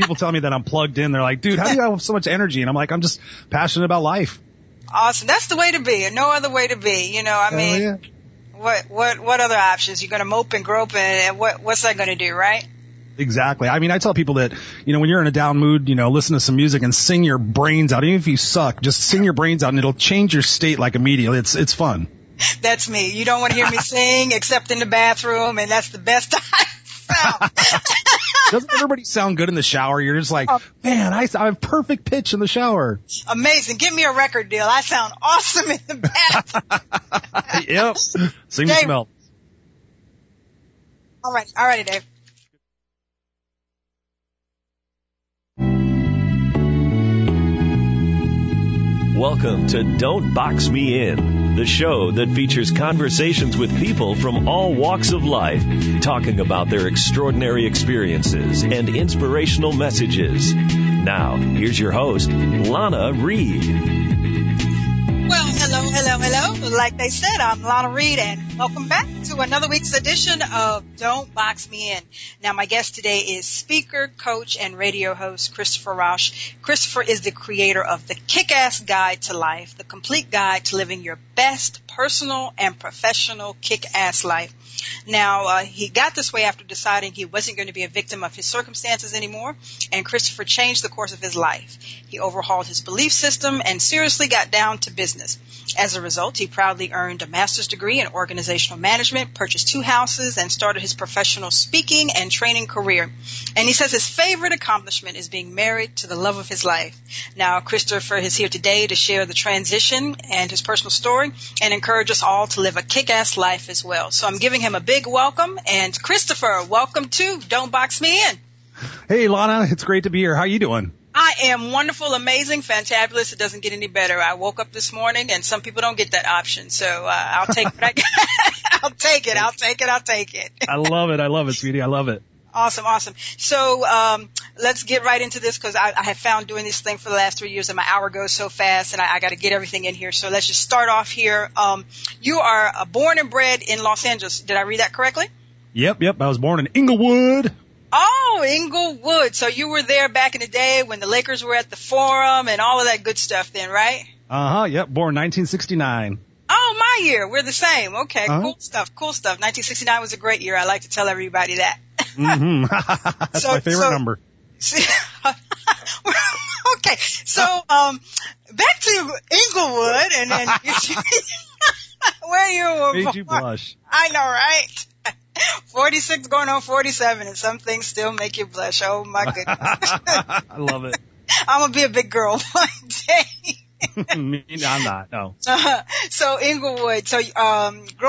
people tell me that I'm plugged in. They're like, dude, how do you have so much energy? And I'm like, I'm just passionate about life. Awesome. That's the way to be, and no other way to be. You know, I mean, yeah. What other options? You're going to mope and grope, and what's that going to do, right? Exactly. I mean, I tell people that, you know, when you're in a down mood, you know, listen to some music and sing your brains out. Even if you suck, just sing your brains out, and it'll change your state like immediately. It's fun. That's me. You don't want to hear me sing except in the bathroom, and that's the best time. Doesn't everybody sound good in the shower? You're just like, man, I have perfect pitch in the shower. Amazing. Give me a record deal. I sound awesome in the bathroom. Yep. Sing the smell. All right. All righty, Dave. Welcome to Don't Box Me In, the show that features conversations with people from all walks of life, talking about their extraordinary experiences and inspirational messages. Now, here's your host, Lana Reed. Well, hello. Like they said, I'm Lana Reed, and welcome back to another week's edition of Don't Box Me In. Now, my guest today is speaker, coach, and radio host Christopher Rausch. Christopher is the creator of the Kick-Ass Guide to Life, the complete guide to living your best personal and professional kick-ass life. Now, he got this way after deciding he wasn't going to be a victim of his circumstances anymore, and Christopher changed the course of his life. He overhauled his belief system and seriously got down to business. As a result, he proudly earned a master's degree in organizational management, purchased 2 houses, and started his professional speaking and training career. And he says his favorite accomplishment is being married to the love of his life. Now, Christopher is here today to share the transition and his personal story and encourage us all to live a kick-ass life as well. So I'm giving him a big welcome. And Christopher, welcome to Don't Box Me In. Hey, Lana, it's great to be here. How you doing? I am wonderful, amazing, fantabulous. It doesn't get any better. I woke up this morning, and some people don't get that option. So I'll take what I get. I'll take it. I love it, sweetie. I love it. Awesome. So let's get right into this, because I have found doing this thing for the last 3 years and my hour goes so fast, and I got to get everything in here. So let's just start off here. You are born and bred in Los Angeles. Did I read that correctly? Yep. I was born in Inglewood. Oh, Inglewood. So you were there back in the day when the Lakers were at the Forum and all of that good stuff then, right? Uh-huh. Yep. Born 1969. Oh, my year. We're the same. Okay. Uh-huh. Cool stuff. 1969 was a great year. I like to tell everybody that. Mm-hmm. That's my favorite number. Okay. So, back to Inglewood and then where you were born. Made you blush. I know, right? 46 going on 47, and some things still make you blush. Oh, my goodness. I love it. I'm going to be a big girl one day. No, I'm not. No. So Inglewood. So you grew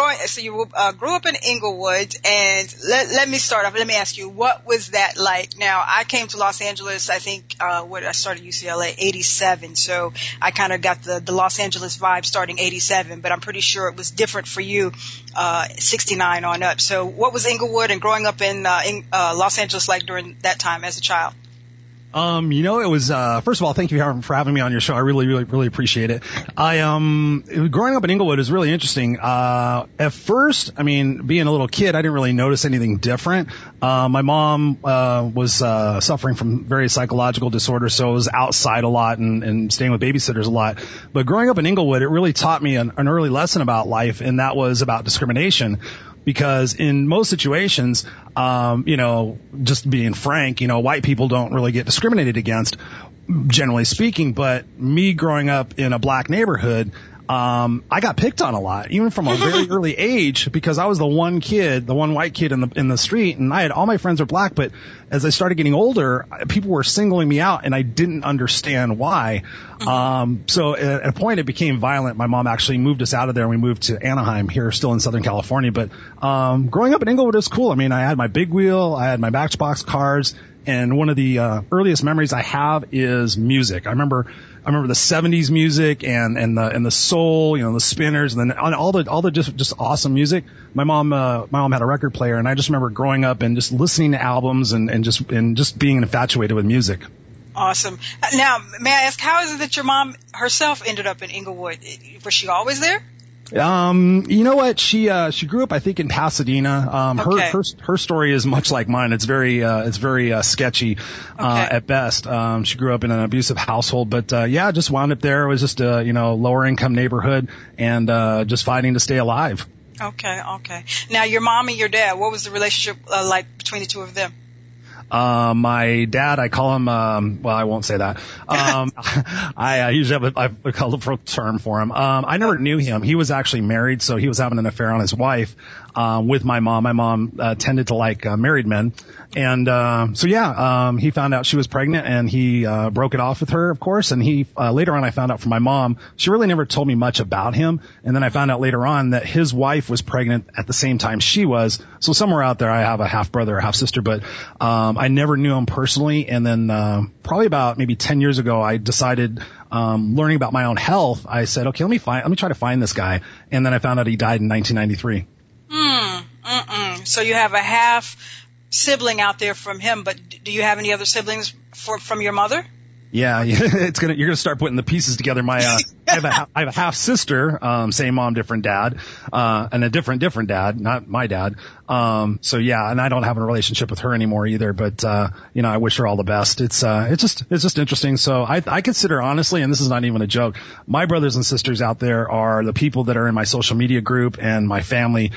up in Inglewood, and let me start off. Let me ask you, what was that like? Now, I came to Los Angeles. I think I started UCLA '87, so I kind of got the Los Angeles vibe starting '87. But I'm pretty sure it was different for you '69 on up. So what was Inglewood and growing up in Los Angeles like during that time as a child? It was, first of all, thank you for having me on your show. I really, really, really appreciate it. Growing up in Inglewood is really interesting. At first, I mean, being a little kid, I didn't really notice anything different. My mom, was, suffering from various psychological disorders, so I was outside a lot and staying with babysitters a lot. But growing up in Inglewood, it really taught me an early lesson about life, and that was about discrimination. Because in most situations, just being frank, white people don't really get discriminated against, generally speaking. But me growing up in a black neighborhood, I got picked on a lot, even from a very early age, because I was the one white kid in the street, and I had all my friends were black. But as I started getting older, people were singling me out, and I didn't understand why. So at a point, it became violent. My mom actually moved us out of there, and we moved to Anaheim here, still in Southern California. But growing up in Inglewood was cool. I mean, I had my big wheel, I had my Matchbox cars, and one of the earliest memories I have is music. I remember the 70s music and the soul, the Spinners, and then all the just awesome music. My mom had a record player, and I just remember growing up and just listening to albums and just being infatuated with music. Awesome. Now, may I ask, how is it that your mom herself ended up in Inglewood? Was she always there? You know what? She grew up, I think, in Pasadena. Her story is much like mine. It's very sketchy, at best. She grew up in an abusive household, but, just wound up there. It was just a, lower income neighborhood and, just fighting to stay alive. Okay. Now, your mom and your dad, what was the relationship like between the two of them? My dad, I call him, I won't say that. I usually have a colorful term for him. I never knew him. He was actually married, so he was having an affair on his wife, with my mom. My mom, tended to like, married men. And, he found out she was pregnant and he, broke it off with her, of course. And he, later on I found out from my mom, she really never told me much about him. And then I found out later on that his wife was pregnant at the same time she was. So somewhere out there I have a half brother, a half sister, but, I never knew him personally, and then probably about maybe 10 years ago, I decided, learning about my own health, I said, okay, let me try to find this guy, and then I found out he died in 1993. So you have a half sibling out there from him, but do you have any other siblings from your mother? Yeah, you're gonna start putting the pieces together. My, I have a half sister, same mom, different dad, and a different dad, not my dad. And I don't have a relationship with her anymore either, but, I wish her all the best. It's just interesting. So I consider, honestly, and this is not even a joke, my brothers and sisters out there are the people that are in my social media group and my family,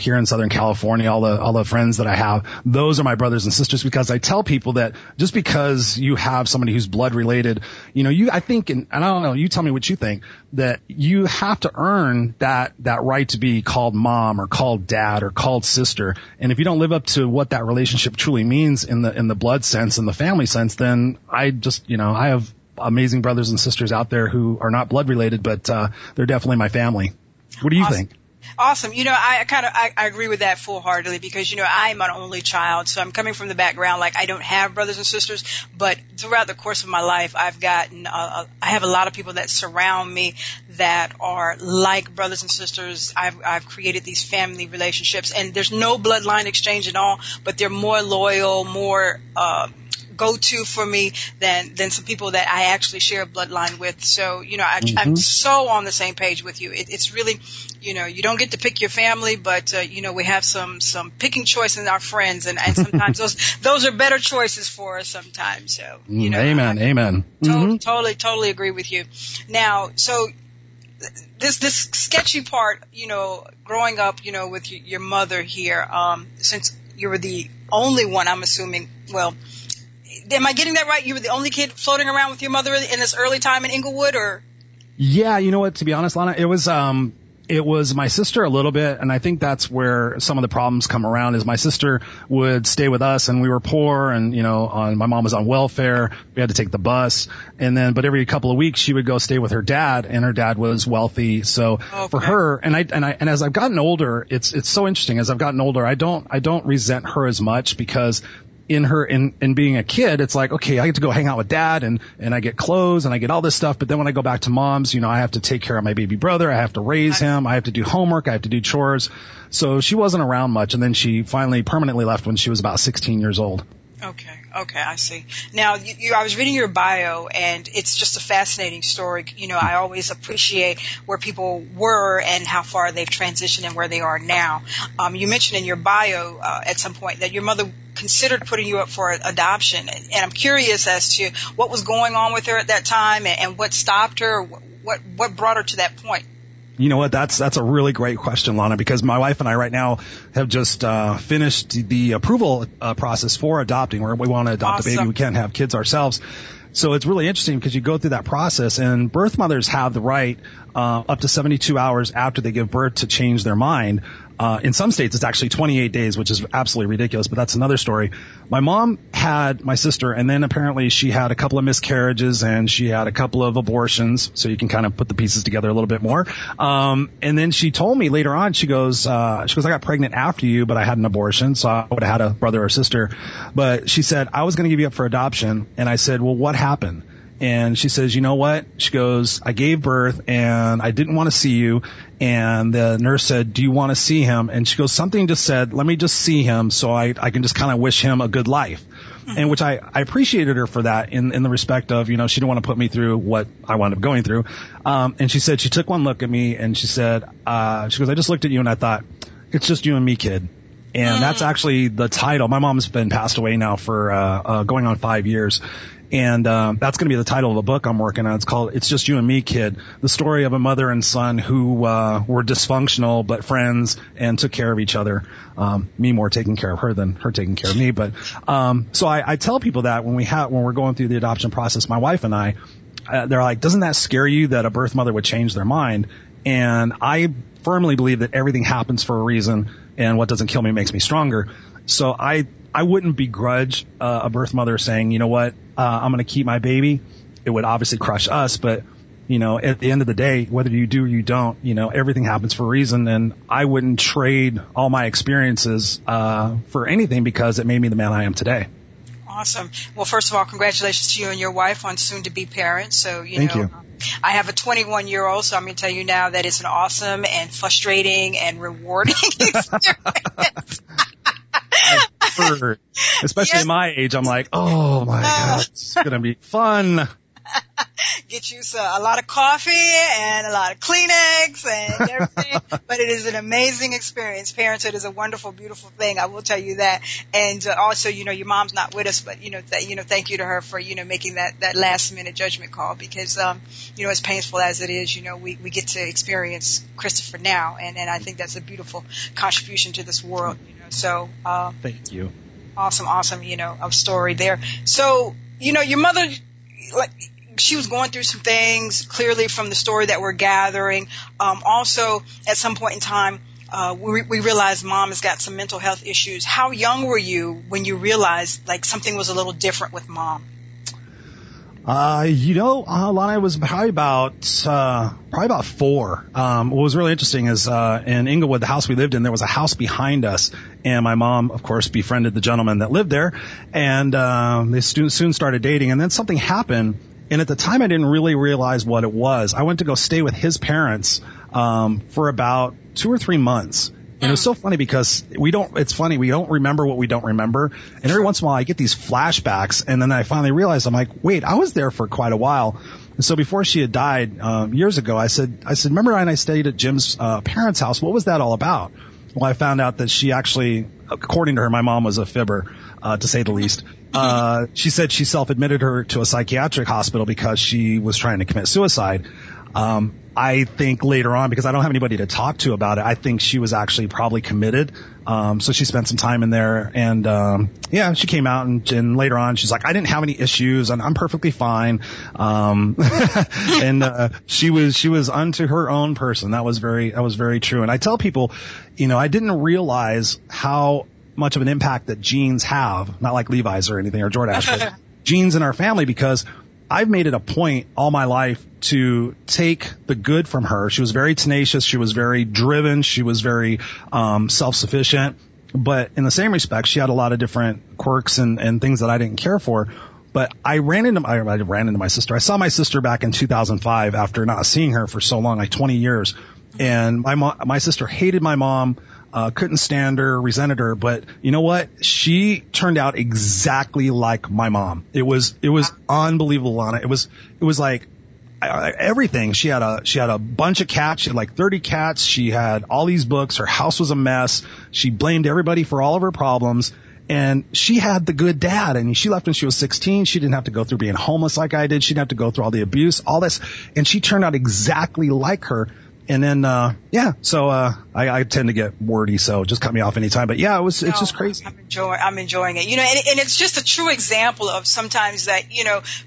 here in Southern California, all the friends that I have. Those are my brothers and sisters, because I tell people that just because you have somebody who's blood related, I think, and I don't know, you tell me what you think, that you have to earn that right to be called mom or called dad or called sister. And if you don't live up to what that relationship truly means in the blood sense and the family sense, then I just, I have amazing brothers and sisters out there who are not blood related, but they're definitely my family. What do you think? Awesome. I agree with that full-heartedly, because, I'm an only child, so I'm coming from the background, like, I don't have brothers and sisters, but throughout the course of my life, I have a lot of people that surround me that are like brothers and sisters. I've created these family relationships, and there's no bloodline exchange at all, but they're more loyal, more, go-to for me than some people that I actually share a bloodline with. So, I'm so on the same page with you. It's really, you don't get to pick your family, but, we have some picking choice in our friends, and sometimes those are better choices for us sometimes. So, Amen. Totally agree with you. Now, so this sketchy part, growing up, with your mother here, since you were the only one, I'm assuming, well, am I getting that right? You were the only kid floating around with your mother in this early time in Inglewood, or? Yeah, you know what? To be honest, Lana, it was my sister a little bit, and I think that's where some of the problems come around. Is my sister would stay with us, and we were poor, and my mom was on welfare. We had to take the bus, but every couple of weeks she would go stay with her dad, and her dad was wealthy. So for her, and as I've gotten older, it's so interesting. As I've gotten older, I don't resent her as much, because in being a kid, it's like, okay, I get to go hang out with dad, and I get clothes and I get all this stuff. But then when I go back to mom's, I have to take care of my baby brother. I have to raise him. I have to do homework. I have to do chores. So she wasn't around much. And then she finally permanently left when she was about 16 years old. Okay, I see. Now, I was reading your bio, and it's just a fascinating story. I always appreciate where people were and how far they've transitioned and where they are now. You mentioned in your bio at some point that your mother considered putting you up for adoption, and I'm curious as to what was going on with her at that time, and what stopped her, what brought her to that point. You know what? That's a really great question, Lana, because my wife and I right now have just finished the approval process for adopting. We want to adopt a baby. We can't have kids ourselves. So it's really interesting, because you go through that process, and birth mothers have the right up to 72 hours after they give birth to change their mind. In some states, it's actually 28 days, which is absolutely ridiculous, but that's another story. My mom had my sister, and then apparently she had a couple of miscarriages, and she had a couple of abortions, so you can kind of put the pieces together a little bit more. And then she told me later on, she goes, I got pregnant after you, but I had an abortion, so I would have had a brother or sister. But she said, I was going to give you up for adoption, and I said, well, what happened? And she says, you know what? She goes, I gave birth, and I didn't want to see you. And the nurse said, do you want to see him? And she goes, something just said, let me just see him so I can just kind of wish him a good life. and which I appreciated her for that in the respect of, you know, she didn't want to put me through what I wound up going through. And she said, she took one look at me and she said, she goes, I just looked at you and I thought, it's just you and me, kid. And that's actually the title. My mom's been passed away now for, going on 5 years. And, that's going to be the title of a book I'm working on. It's called It's Just You and Me, Kid, the story of a mother and son who, were dysfunctional, but friends and took care of each other. Me more taking care of her than her taking care of me. But, so I tell people that when we're going through the adoption process, my wife and I, they're like, doesn't that scare you that a birth mother would change their mind? And I firmly believe that everything happens for a reason, and what doesn't kill me makes me stronger. So I wouldn't begrudge a birth mother saying, you know what, I'm going to keep my baby. It would obviously crush us, but, you know, at the end of the day, whether you do or you don't, you know, everything happens for a reason. And I wouldn't trade all my experiences for anything, because it made me the man I am today. Awesome. Well, first of all, congratulations to you and your wife on soon-to-be parents. So, you know, I have a 21-year-old, so I'm going to tell you now that it's an awesome and frustrating and rewarding experience. Especially at my age, I'm like, oh my gosh, it's going to be fun. Get you a lot of coffee and a lot of Kleenex and everything, but it is an amazing experience. Parenthood is a wonderful, beautiful thing. I will tell you that. And also, you know, your mom's not with us, but thank you to her for making that last minute judgment call, because as painful as it is, we get to experience Christopher now, and I think that's a beautiful contribution to this world. So thank you. Awesome, a story there. So your mother, like, she was going through some things, clearly, from the story that we're gathering. Also, at some point in time, we realized mom has got some mental health issues. How young were you when you realized, like, something was a little different with mom? Lana was probably about four. What was really interesting is, in Inglewood, the house we lived in, there was a house behind us, and my mom, of course, befriended the gentleman that lived there, and, they soon started dating, and then something happened. And at the time, I didn't really realize what it was. I went to go stay with his parents for about 2 or 3 months. And it was so funny because we don't remember what we don't remember. And every once in a while, I get these flashbacks. And then I finally realized, I'm like, wait, I was there for quite a while. And so before she had died years ago, I said, remember I stayed at Jim's parents' house? What was that all about? Well, I found out that she actually, according to her, my mom was a fibber, to say the least. She said she self-admitted her to a psychiatric hospital because she was trying to commit suicide. I think later on, because I don't have anybody to talk to about it, I think she was actually probably committed. So she spent some time in there, and she came out, and later on she's like, I didn't have any issues, and I'm perfectly fine. And she was unto her own person. That was very true. And I tell people, I didn't realize how much of an impact that jeans have, not like Levi's or anything or Jordache, but jeans in our family, because I've made it a point all my life to take the good from her. She was very tenacious. She was very driven. She was very self-sufficient. But in the same respect, she had a lot of different quirks and things that I didn't care for. But I ran into my sister. I saw my sister back in 2005 after not seeing her for so long, like 20 years. And my sister hated my mom. Couldn't stand her, resented her, but you know what? She turned out exactly like my mom. It was unbelievable, Lana. It was like everything. She had a bunch of cats. She had like 30 cats. She had all these books. Her house was a mess. She blamed everybody for all of her problems. And she had the good dad, and she left when she was 16. She didn't have to go through being homeless like I did. She didn't have to go through all the abuse, all this. And she turned out exactly like her. And then, I tend to get wordy, so just cut me off anytime. But yeah, it's just crazy. I'm enjoying it. And it's just a true example of sometimes that,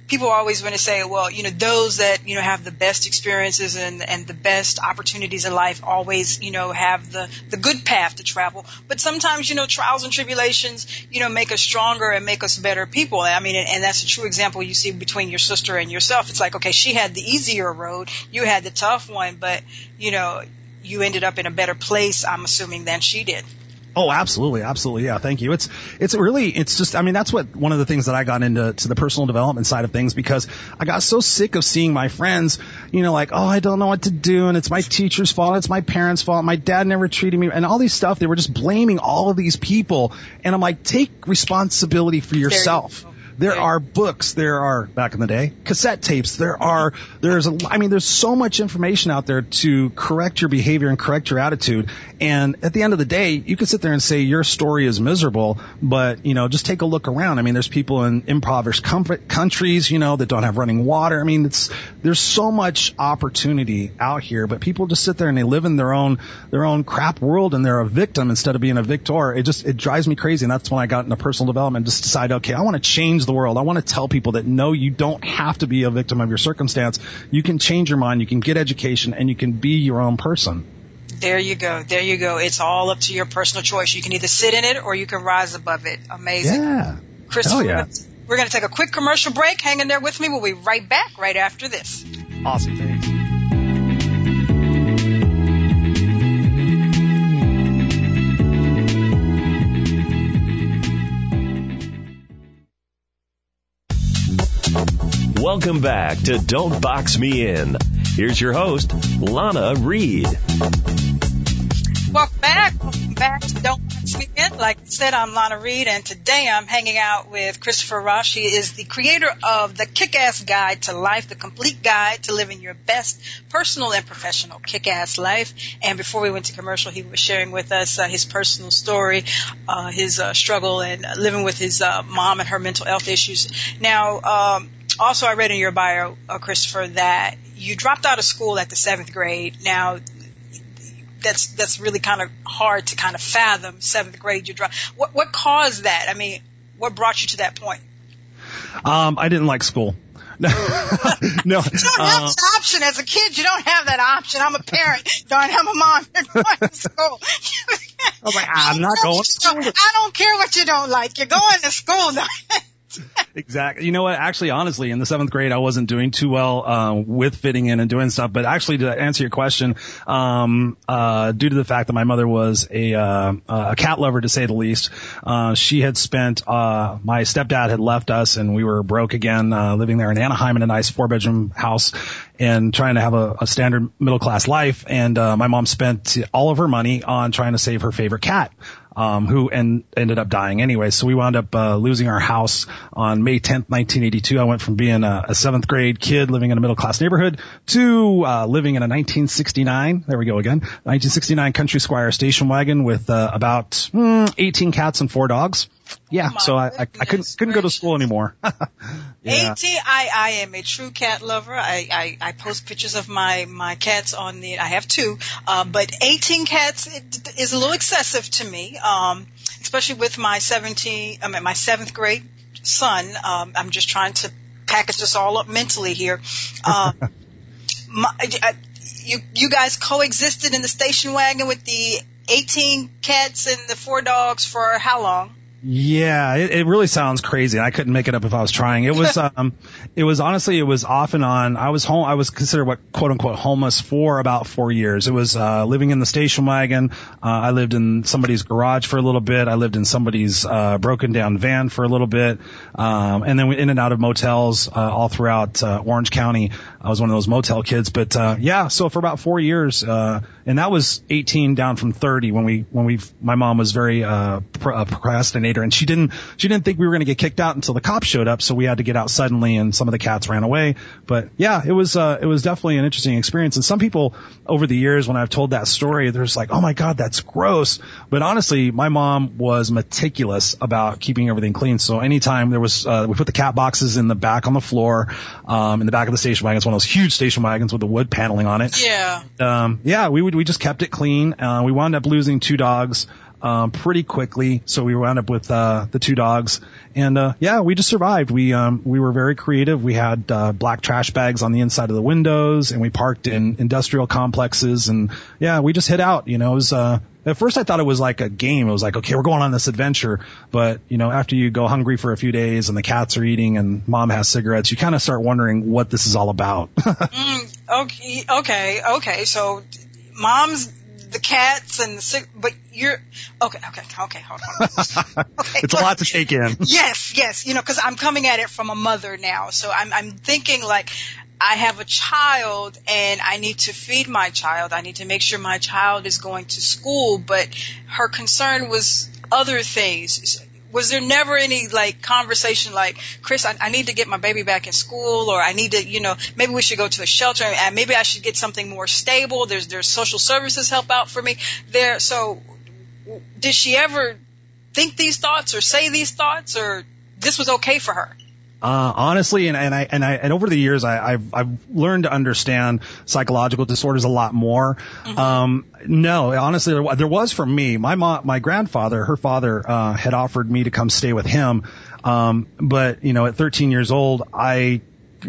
people always want to say, well, those that, have the best experiences and the best opportunities in life always, have the good path to travel. But sometimes, trials and tribulations, make us stronger and make us better people. I mean, and that's a true example you see between your sister and yourself. It's like, okay, she had the easier road. You had the tough one, but you ended up in a better place, I'm assuming, than she did. Oh, absolutely. Absolutely. Yeah. Thank you. It's just, I mean, that's what one of the things that I got into to the personal development side of things, because I got so sick of seeing my friends, you know, like, oh, I don't know what to do. And it's my teacher's fault. It's my parents' fault. My dad never treated me and all these stuff. They were just blaming all of these people. And I'm like, take responsibility for yourself. There are books, there are, back in the day, cassette tapes, there's so much information out there to correct your behavior and correct your attitude. And at the end of the day, you can sit there and say your story is miserable, but, you know, just take a look around. I mean, there's people in impoverished countries, you know, that don't have running water. I mean, there's so much opportunity out here, but people just sit there and they live in their own crap world, and they're a victim instead of being a victor. It drives me crazy. And that's when I got into personal development, just decided, okay, I want to change the world. I want to tell people that no, you don't have to be a victim of your circumstance. You can change your mind, you can get education, and you can be your own person. There you go. It's all up to your personal choice. You can either sit in it or you can rise above it. Amazing. Yeah. Christopher, yeah. We're going to take a quick commercial break. Hang in there with me. We'll be right back right after this. Awesome. Thanks. Welcome back to Don't Box Me In. Here's your host, Lana Reed. Welcome back to Don't Box Me In. Like I said, I'm Lana Reed, and today I'm hanging out with Christopher Rausch. He is the creator of the Kick-Ass Guide to Life, the complete guide to living your best personal and professional kick-ass life. And before we went to commercial, he was sharing with us his personal story, his struggle, and living with his mom and her mental health issues. Now, also, I read in your bio, Christopher, that you dropped out of school at the 7th grade. Now, that's really kind of hard to kind of fathom. 7th grade, you dropped. What caused that? I mean, what brought you to that point? I didn't like school. No. No. You don't have an option as a kid. You don't have that option. I'm a parent. Darn, I'm a mom. You're going to school. I'm like, I'm not going to school. I don't care what you don't like. You're going to school now. Exactly. You know what? Actually, honestly, in the 7th grade, I wasn't doing too well with fitting in and doing stuff. But actually, to answer your question, due to the fact that my mother was a cat lover, to say the least, she had spent my stepdad had left us, and we were broke again, living there in Anaheim in a nice 4-bedroom house and trying to have a standard middle-class life. And my mom spent all of her money on trying to save her favorite cat, who ended up dying anyway. So we wound up losing our house on May 10th, 1982. I went from being a 7th grade kid living in a middle-class neighborhood to living in a 1969 Country Squire station wagon with about 18 cats and 4 dogs. Yeah, oh, so I couldn't go to school anymore. Yeah. 18, I am a true cat lover. I post pictures of my cats on the, I have 2, but 18 cats is a little excessive to me, especially with my 7th grade son. I'm just trying to package this all up mentally here. You guys coexisted in the station wagon with the 18 cats and the 4 dogs for how long? Yeah, it really sounds crazy. I couldn't make it up if I was trying. It was off and on. I was considered what quote unquote homeless for about 4 years. It was living in the station wagon. I lived in somebody's garage for a little bit. I lived in somebody's broken down van for a little bit. And then we in and out of motels all throughout Orange County. I was one of those motel kids, but so for about 4 years, and that was 18 down from 30 when we my mom was very procrastinating. And she didn't think we were going to get kicked out until the cops showed up, so we had to get out suddenly, and some of the cats ran away. But yeah, it was definitely an interesting experience. And some people over the years, when I've told that story, they're just like, oh my God, that's gross. But honestly, my mom was meticulous about keeping everything clean. So anytime there was we put the cat boxes in the back on the floor, in the back of the station wagon. It's one of those huge station wagons with the wood paneling on it. Yeah. We just kept it clean. We wound up losing 2 dogs pretty quickly. So we wound up with the 2 dogs, and we just survived. We were very creative. We had black trash bags on the inside of the windows, and we parked in industrial complexes, and we just hid out. You know, it was at first I thought it was like a game. It was like, okay, we're going on this adventure. But, you know, after you go hungry for a few days and the cats are eating and mom has cigarettes, you kind of start wondering what this is all about. Okay. So mom's the cats and the, but you're, okay, hold on. Okay, it's look, a lot to take in. Yes, cause I'm coming at it from a mother now. So I'm thinking like, I have a child and I need to feed my child. I need to make sure my child is going to school, but her concern was other things. Was there never any like conversation like, Chris, I need to get my baby back in school, or I need to, maybe we should go to a shelter, and maybe I should get something more stable. There's social services help out for me there. So did she ever think these thoughts or say these thoughts, or this was okay for her? Honestly, and over the years, I've learned to understand psychological disorders a lot more. Mm-hmm. No, honestly, there was for me. My mom, my grandfather, her father, had offered me to come stay with him. But at 13 years old, I,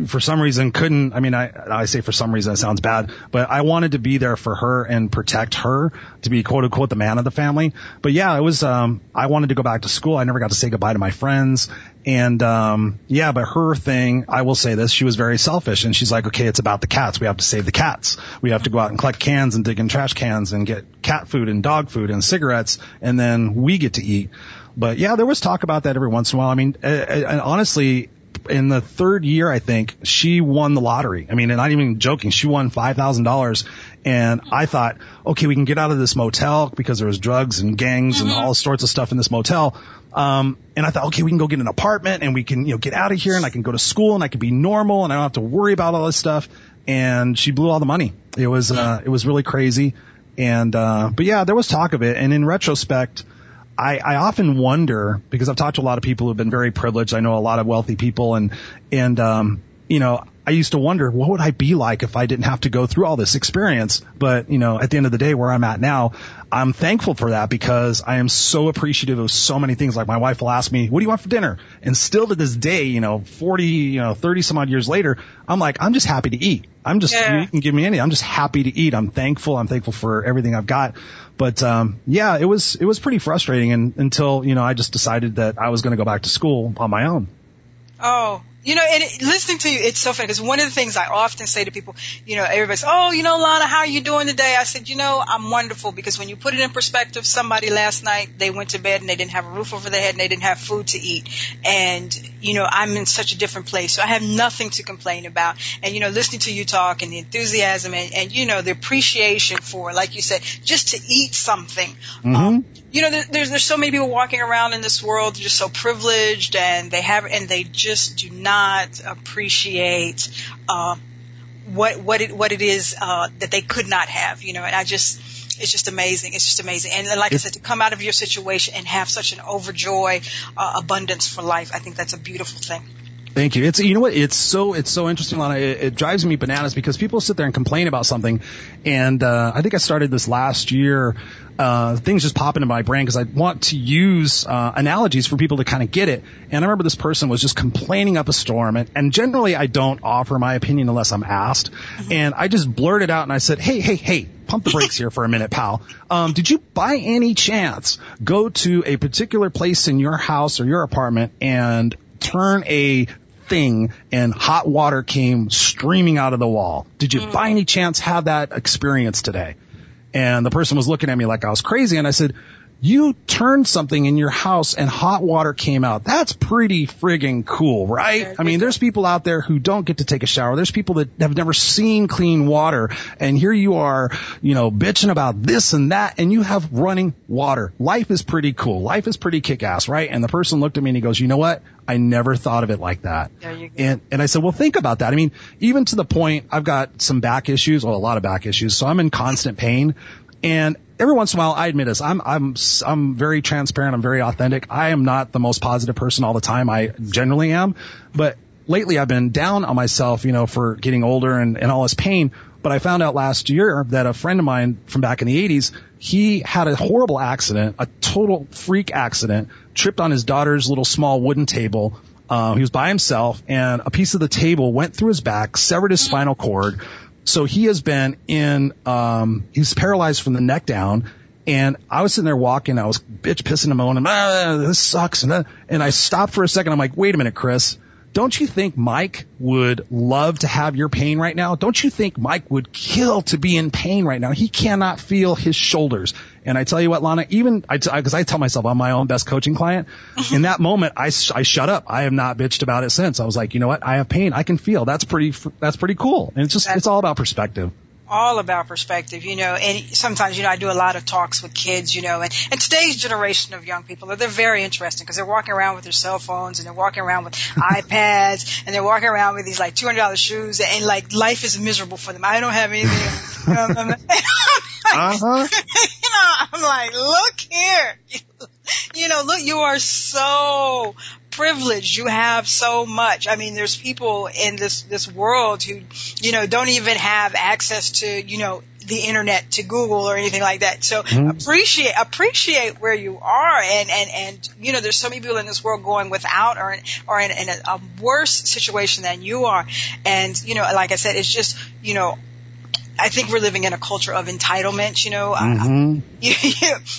for some reason, couldn't. I mean, I say for some reason, it sounds bad, but I wanted to be there for her and protect her, to be quote unquote the man of the family. But yeah, it was. I wanted to go back to school. I never got to say goodbye to my friends. And but her thing, I will say this, she was very selfish, and she's like, okay, it's about the cats. We have to save the cats. We have to go out and collect cans and dig in trash cans and get cat food and dog food and cigarettes, and then we get to eat. But yeah, there was talk about that every once in a while. I mean, and honestly, in the third year, I think, she won the lottery. I mean, and not even joking, she won $5,000. And I thought, okay, we can get out of this motel, because there was drugs and gangs and all sorts of stuff in this motel. And I thought, okay, we can go get an apartment, and we can, get out of here, and I can go to school, and I can be normal, and I don't have to worry about all this stuff. And she blew all the money. It was, it was really crazy. And, but yeah, there was talk of it. And in retrospect, I often wonder, because I've talked to a lot of people who've been very privileged. I know a lot of wealthy people, and I used to wonder, what would I be like if I didn't have to go through all this experience? But, at the end of the day, where I'm at now, I'm thankful for that, because I am so appreciative of so many things. Like, my wife will ask me, what do you want for dinner? And still to this day, 30 some odd years later, I'm like, I'm just happy to eat. I'm just, you can give me anything. I'm just happy to eat. I'm thankful. I'm thankful for everything I've got. But, yeah, it was pretty frustrating, and until, I just decided that I was going to go back to school on my own. Oh, and listening to you, it's so funny, because one of the things I often say to people, everybody's, oh, Lana, how are you doing today? I said, I'm wonderful, because when you put it in perspective, somebody last night, they went to bed and they didn't have a roof over their head and they didn't have food to eat. And, I'm in such a different place. So I have nothing to complain about. And, listening to you talk and the enthusiasm and the appreciation for, like you said, just to eat something. Mm-hmm. There's so many people walking around in this world just so privileged, and they just do not appreciate what it is that they could not have. And it's just amazing. It's just amazing. And like I said, to come out of your situation and have such an overjoy, abundance for life, I think that's a beautiful thing. Thank you. It's, it's so interesting, Lana. It drives me bananas, because people sit there and complain about something. And, I think I started this last year. Things just pop into my brain, because I want to use, analogies for people to kind of get it. And I remember this person was just complaining up a storm. And generally I don't offer my opinion unless I'm asked. Mm-hmm. And I just blurted out and I said, hey. Pump the brakes here for a minute, pal. Did you by any chance go to a particular place in your house or your apartment and turn a thing and hot water came streaming out of the wall? Did you by any chance have that experience today? And the person was looking at me like I was crazy, and I said, you turned something in your house and hot water came out. That's pretty friggin' cool, right? I mean, there's people out there who don't get to take a shower. There's people that have never seen clean water. And here you are, bitching about this and that, and you have running water. Life is pretty cool. Life is pretty kick-ass, right? And the person looked at me and he goes, you know what? I never thought of it like that. There you go. And I said, well, think about that. I mean, even to the point, I've got some back issues, well, a lot of back issues. So I'm in constant pain. And every once in a while, I admit this, I'm very transparent. I'm very authentic. I am not the most positive person all the time. I generally am. But lately I've been down on myself, for getting older and all this pain. But I found out last year that a friend of mine from back in the 80s, he had a horrible accident, a total freak accident, tripped on his daughter's little small wooden table. He was by himself, and a piece of the table went through his back, severed his spinal cord. So he has been he's paralyzed from the neck down. And I was sitting there walking. I was bitch pissing him on. This sucks. And I stopped for a second. I'm like, wait a minute, Chris. Don't you think Mike would love to have your pain right now? Don't you think Mike would kill to be in pain right now? He cannot feel his shoulders. And I tell you what, Lana, even because I tell myself I'm my own best coaching client. In that moment, I shut up. I have not bitched about it since. I was like, you know what? I have pain. I can feel. That's pretty cool. And it's just it's all about perspective. All about perspective, you know, and sometimes, you know, I do a lot of talks with kids, you know, and today's generation of young people, they're very interesting because they're walking around with their cell phones and they're walking around with iPads and they're walking around with these like $200 shoes and like life is miserable for them. I don't have anything. I'm like, look here. You know, look, you are so privileged. You have so much. I mean, there's people in this world who, you know, don't even have access to, you know, the internet, to Google or anything like that. So appreciate where you are. And, you know, there's so many people in this world going without or in a worse situation than you are. And, you know, like I said, it's just, you know, I think we're living in a culture of entitlement, you know,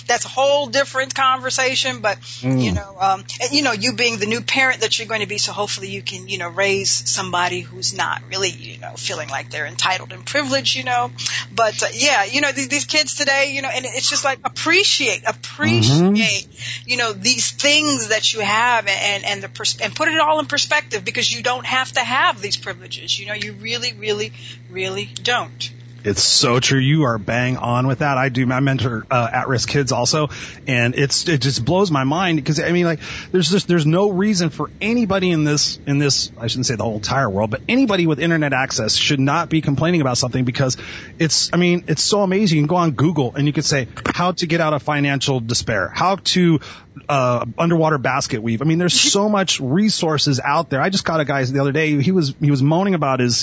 that's a whole different conversation, but you know, and you know, you being the new parent that you're going to be. So hopefully you can, you know, raise somebody who's not really, you know, feeling like they're entitled and privileged, you know, but yeah, you know, these kids today, you know, and it's just like, appreciate, you know, these things that you have and put it all in perspective because you don't have to have these privileges. You know, you really, really, really don't. It's so true. You are bang on with that. I do. I mentor at-risk kids also, and it just blows my mind because I mean, like, there's no reason for anybody in this. I shouldn't say the whole entire world, but anybody with internet access should not be complaining about something because it's. I mean, it's so amazing. You can go on Google and you can say how to get out of financial despair, how to underwater basket weave. I mean, there's so much resources out there. I just got a guy the other day. He was moaning about his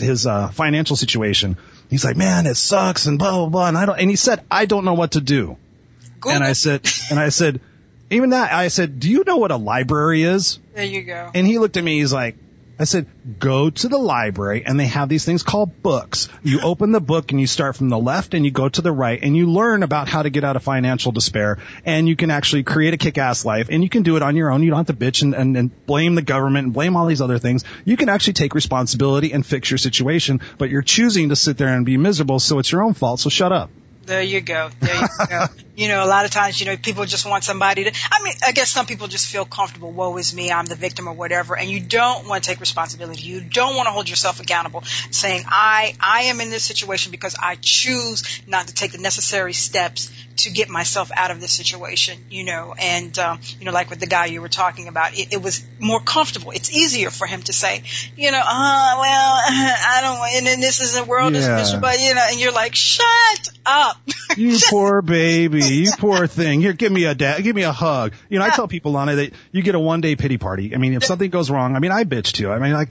financial situation. He's like, man, it sucks and blah, blah, blah. And he said, I don't know what to do. Google. And I said, even that, I said, do you know what a library is? There you go. And he looked at me. He's like, I said, go to the library and they have these things called books. You open the book and you start from the left and you go to the right and you learn about how to get out of financial despair and you can actually create a kick-ass life and you can do it on your own. You don't have to bitch and blame the government and blame all these other things. You can actually take responsibility and fix your situation, but you're choosing to sit there and be miserable, so it's your own fault, so shut up. There you go. There you go. You know, a lot of times, you know, people just want somebody to, I mean, I guess some people just feel comfortable. Woe is me. I'm the victim or whatever. And you don't want to take responsibility. You don't want to hold yourself accountable saying, I am in this situation because I choose not to take the necessary steps to get myself out of this situation, you know, and, you know, like with the guy you were talking about, it was more comfortable. It's easier for him to say, you know, I don't, and then this is the world is miserable, you know, and you're like, shut up. You poor baby. You poor thing. Here, give me a dad. Give me a hug. You know, I tell people, Lana, that you get a one-day pity party. I mean, if something goes wrong, I mean, I bitch too. I mean, like,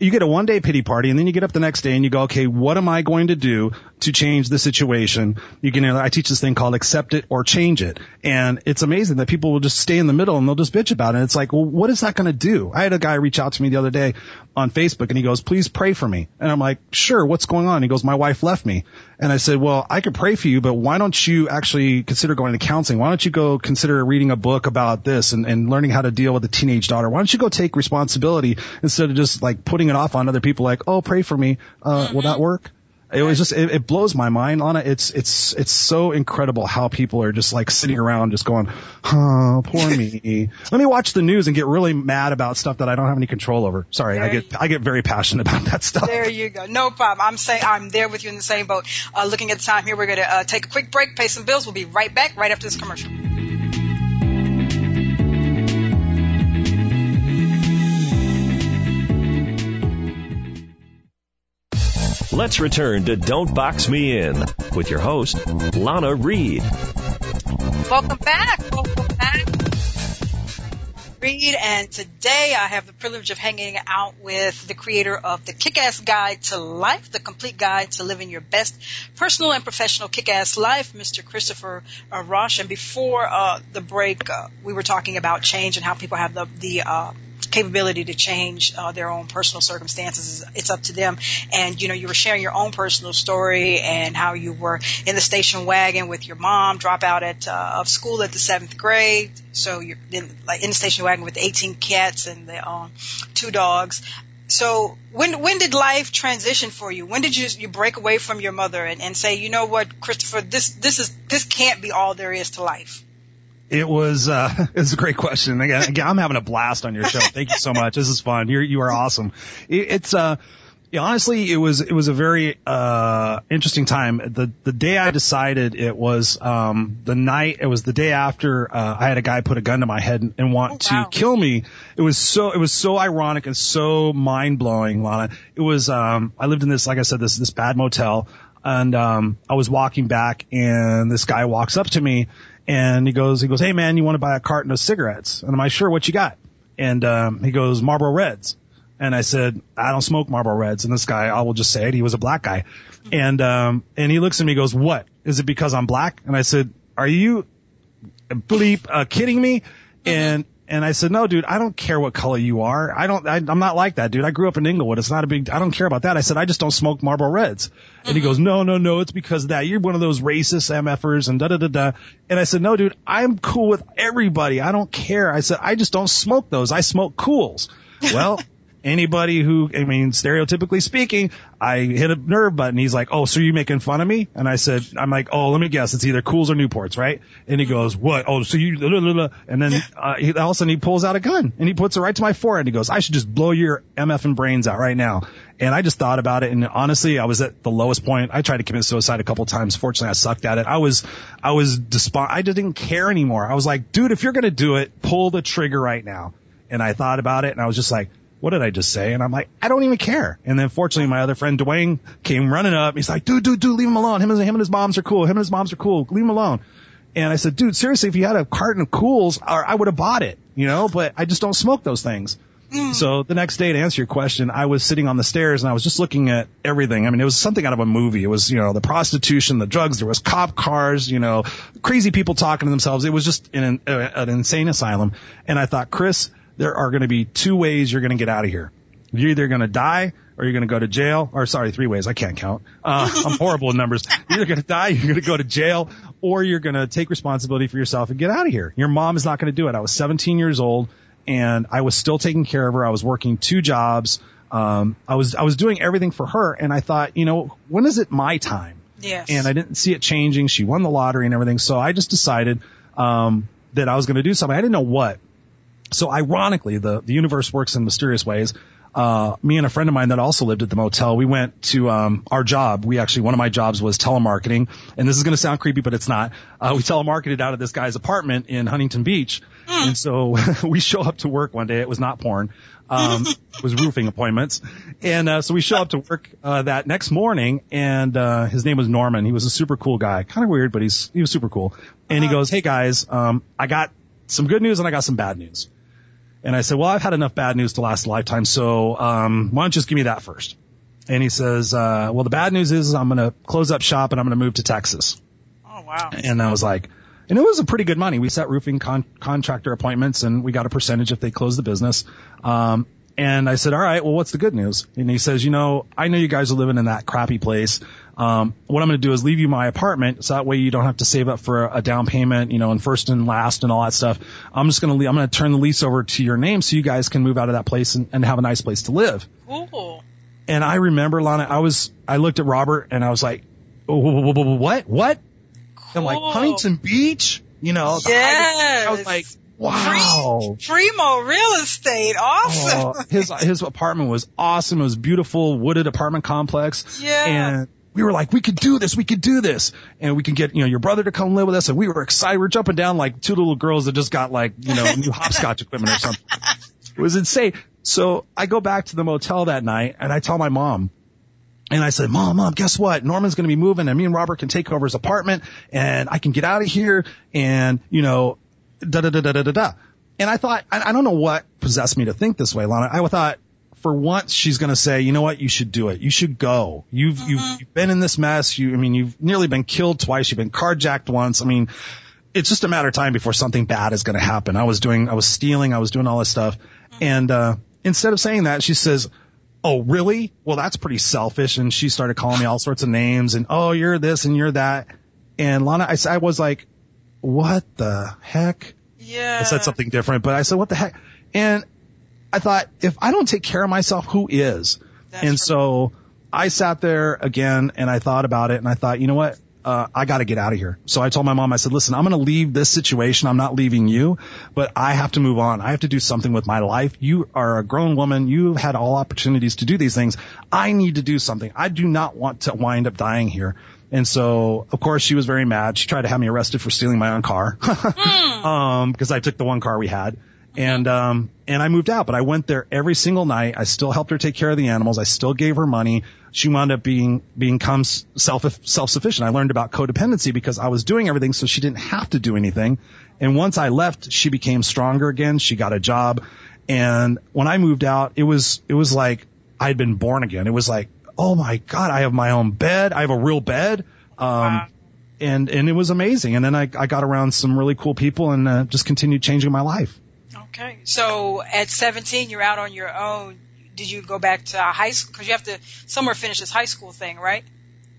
you get a one-day pity party, and then you get up the next day and you go, okay, what am I going to do to change the situation? You can. I teach this thing called accept it or change it, and it's amazing that people will just stay in the middle and they'll just bitch about it. It's like, well, what is that going to do? I had a guy reach out to me the other day on Facebook, and he goes, please pray for me. And I'm like, sure, what's going on? He goes, my wife left me. And I said, well, I could pray for you, but why don't you actually consider going to counseling? Why don't you go consider reading a book about this and learning how to deal with a teenage daughter? Why don't you go take responsibility instead of just like putting it off on other people like, oh, pray for me. Will that work? It was just, it blows my mind, Lana. It's so incredible how people are just like sitting around just going, oh, poor me. Let me watch the news and get really mad about stuff that I don't have any control over. Sorry, I get very passionate about that stuff. There you go. No problem. I'm there with you in the same boat. Looking at the time here, we're going to take a quick break, pay some bills. We'll be right back right after this commercial. Let's return to Don't Box Me In with your host, Lana Reed. Welcome back. Reed, and today I have the privilege of hanging out with the creator of the Kick-Ass Guide to Life, the complete guide to living your best personal and professional kick-ass life, Mr. Christopher Rausch. And before the break, we were talking about change and how people have the capability to change their own personal circumstances. It's up to them. And, you know, you were sharing your own personal story and how you were in the station wagon with your mom, drop out of school at the 7th grade. So you're in the station wagon with 18 cats and the 2 dogs. So when did life transition for you? When did you break away from your mother and say, you know what, Christopher, this can't be all there is to life? It's a great question. Again, I'm having a blast on your show. Thank you so much. This is fun. You are awesome. Honestly, it was a very interesting time. The day I decided, it was the day after I had a guy put a gun to my head and want to kill me. It was so ironic and so mind blowing, Lana. It was I lived in this, like I said, this bad motel, and I was walking back, and this guy walks up to me. And he goes, hey man, you want to buy a carton of cigarettes? And I'm like, sure, what you got? And, he goes, Marlboro Reds. And I said, I don't smoke Marlboro Reds. And this guy, I will just say it, he was a black guy. And he looks at me, goes, what? Is it because I'm black? And I said, are you kidding me? And I said, no, dude, I don't care what color you are. I'm not like that, dude. I grew up in Inglewood. It's not I don't care about that. I said, I just don't smoke Marlboro Reds. And he goes, no, it's because of that. You're one of those racist MFers and da-da-da-da. And I said, no, dude, I'm cool with everybody. I don't care. I said, I just don't smoke those. I smoke cools. Well, anybody who, I mean, stereotypically speaking, I hit a nerve button. He's like, oh, so you're making fun of me? And I said, I'm like, oh, let me guess. It's either Cools or Newports, right? And he goes, what? Oh, so you, blah, blah, blah. And then all of a sudden he pulls out a gun and he puts it right to my forehead. He goes, I should just blow your MFing brains out right now. And I just thought about it. And honestly, I was at the lowest point. I tried to commit suicide a couple times. Fortunately, I sucked at it. I was despondent. I didn't care anymore. I was like, dude, if you're going to do it, pull the trigger right now. And I thought about it and I was just like, what did I just say? And I'm like, I don't even care. And then fortunately, my other friend, Dwayne, came running up. He's like, dude, leave him alone. Him and his moms are cool. Leave him alone. And I said, dude, seriously, if you had a carton of Cools, I would have bought it, you know, but I just don't smoke those things. So the next day, to answer your question, I was sitting on the stairs and I was just looking at everything. I mean, it was something out of a movie. It was, you know, the prostitution, the drugs. There was cop cars, you know, crazy people talking to themselves. It was just an insane asylum. And I thought, Chris, there are going to be 2 ways you're going to get out of here. You're either going to die or you're going to go to jail. Or, sorry, 3 ways. I can't count. I'm horrible at numbers. You're either going to die, you're going to go to jail, or you're going to take responsibility for yourself and get out of here. Your mom is not going to do it. I was 17 years old, and I was still taking care of her. I was working 2 jobs. I was doing everything for her, and I thought, you know, when is it my time? Yes. And I didn't see it changing. She won the lottery and everything. So I just decided that I was going to do something. I didn't know what. So ironically, the universe works in mysterious ways. Me and a friend of mine that also lived at the motel, we went to our job. One of my jobs was telemarketing. And this is going to sound creepy, but it's not. We telemarketed out of this guy's apartment in Huntington Beach. And so we show up to work one day. It was not porn. It was roofing appointments. And so we show up to work that next morning. And his name was Norman. He was a super cool guy. Kind of weird, but he was super cool. And he goes, hey, guys, I got some good news and I got some bad news. And I said, well, I've had enough bad news to last a lifetime, so why don't you just give me that first? And he says, well, the bad news is I'm going to close up shop and I'm going to move to Texas. Oh, wow. And I was like, and it was a pretty good money. We set roofing contractor appointments, and we got a percentage if they closed the business. And I said, all right, well, what's the good news? And he says, you know, I know you guys are living in that crappy place. What I'm going to do is leave you my apartment, so that way you don't have to save up for a down payment, you know, and first and last and all that stuff. I'm going to turn the lease over to your name so you guys can move out of that place and have a nice place to live. Cool. And I remember, Lana, I looked at Robert and I was like, oh, what? Cool. I'm like, Huntington Beach? You know, yes. I was like, wow. Primo real estate. Awesome. Oh, his apartment was awesome. It was beautiful, wooded apartment complex. Yeah. And we were like, we could do this. And we can get, you know, your brother to come live with us. And we were excited. We were jumping down like 2 little girls that just got like, you know, new hopscotch equipment or something. It was insane. So I go back to the motel that night and I tell my mom. And I said, Mom, guess what? Norman's going to be moving and me and Robert can take over his apartment and I can get out of here and, you know, da-da-da-da-da-da. And I thought, I don't know what possessed me to think this way, Lana. I thought, for once, she's going to say, you know what? You should do it. You should go. You've been in this mess. You've nearly been killed twice. You've been carjacked once. I mean, it's just a matter of time before something bad is going to happen. I was stealing. I was doing all this stuff. And instead of saying that, she says, "Oh, really? Well, that's pretty selfish." And she started calling me all sorts of names and, "Oh, you're this and you're that." And Lana, I was like, "What the heck?" Yeah. I said something different, but I said, "What the heck?" And I thought, if I don't take care of myself, who is? That's and right. So I sat there again and I thought about it and I thought, you know what? I got to get out of here. So I told my mom, I said, "Listen, I'm going to leave this situation. I'm not leaving you, but I have to move on. I have to do something with my life. You are a grown woman. You've had all opportunities to do these things. I need to do something. I do not want to wind up dying here." And so, of course, she was very mad. She tried to have me arrested for stealing my own car because I took the one car we had. And I moved out, but I went there every single night. I still helped her take care of the animals. I still gave her money. She wound up become self-sufficient. I learned about codependency because I was doing everything so she didn't have to do anything. And once I left, she became stronger again. She got a job. And when I moved out, it was like I'd been born again. It was like, "Oh my God, I have my own bed. I have a real bed." Wow. And it was amazing. And then I got around some really cool people and just continued changing my life. Okay. So at 17, you're out on your own. Did you go back to high school? Because you have to somewhere finish this high school thing, right?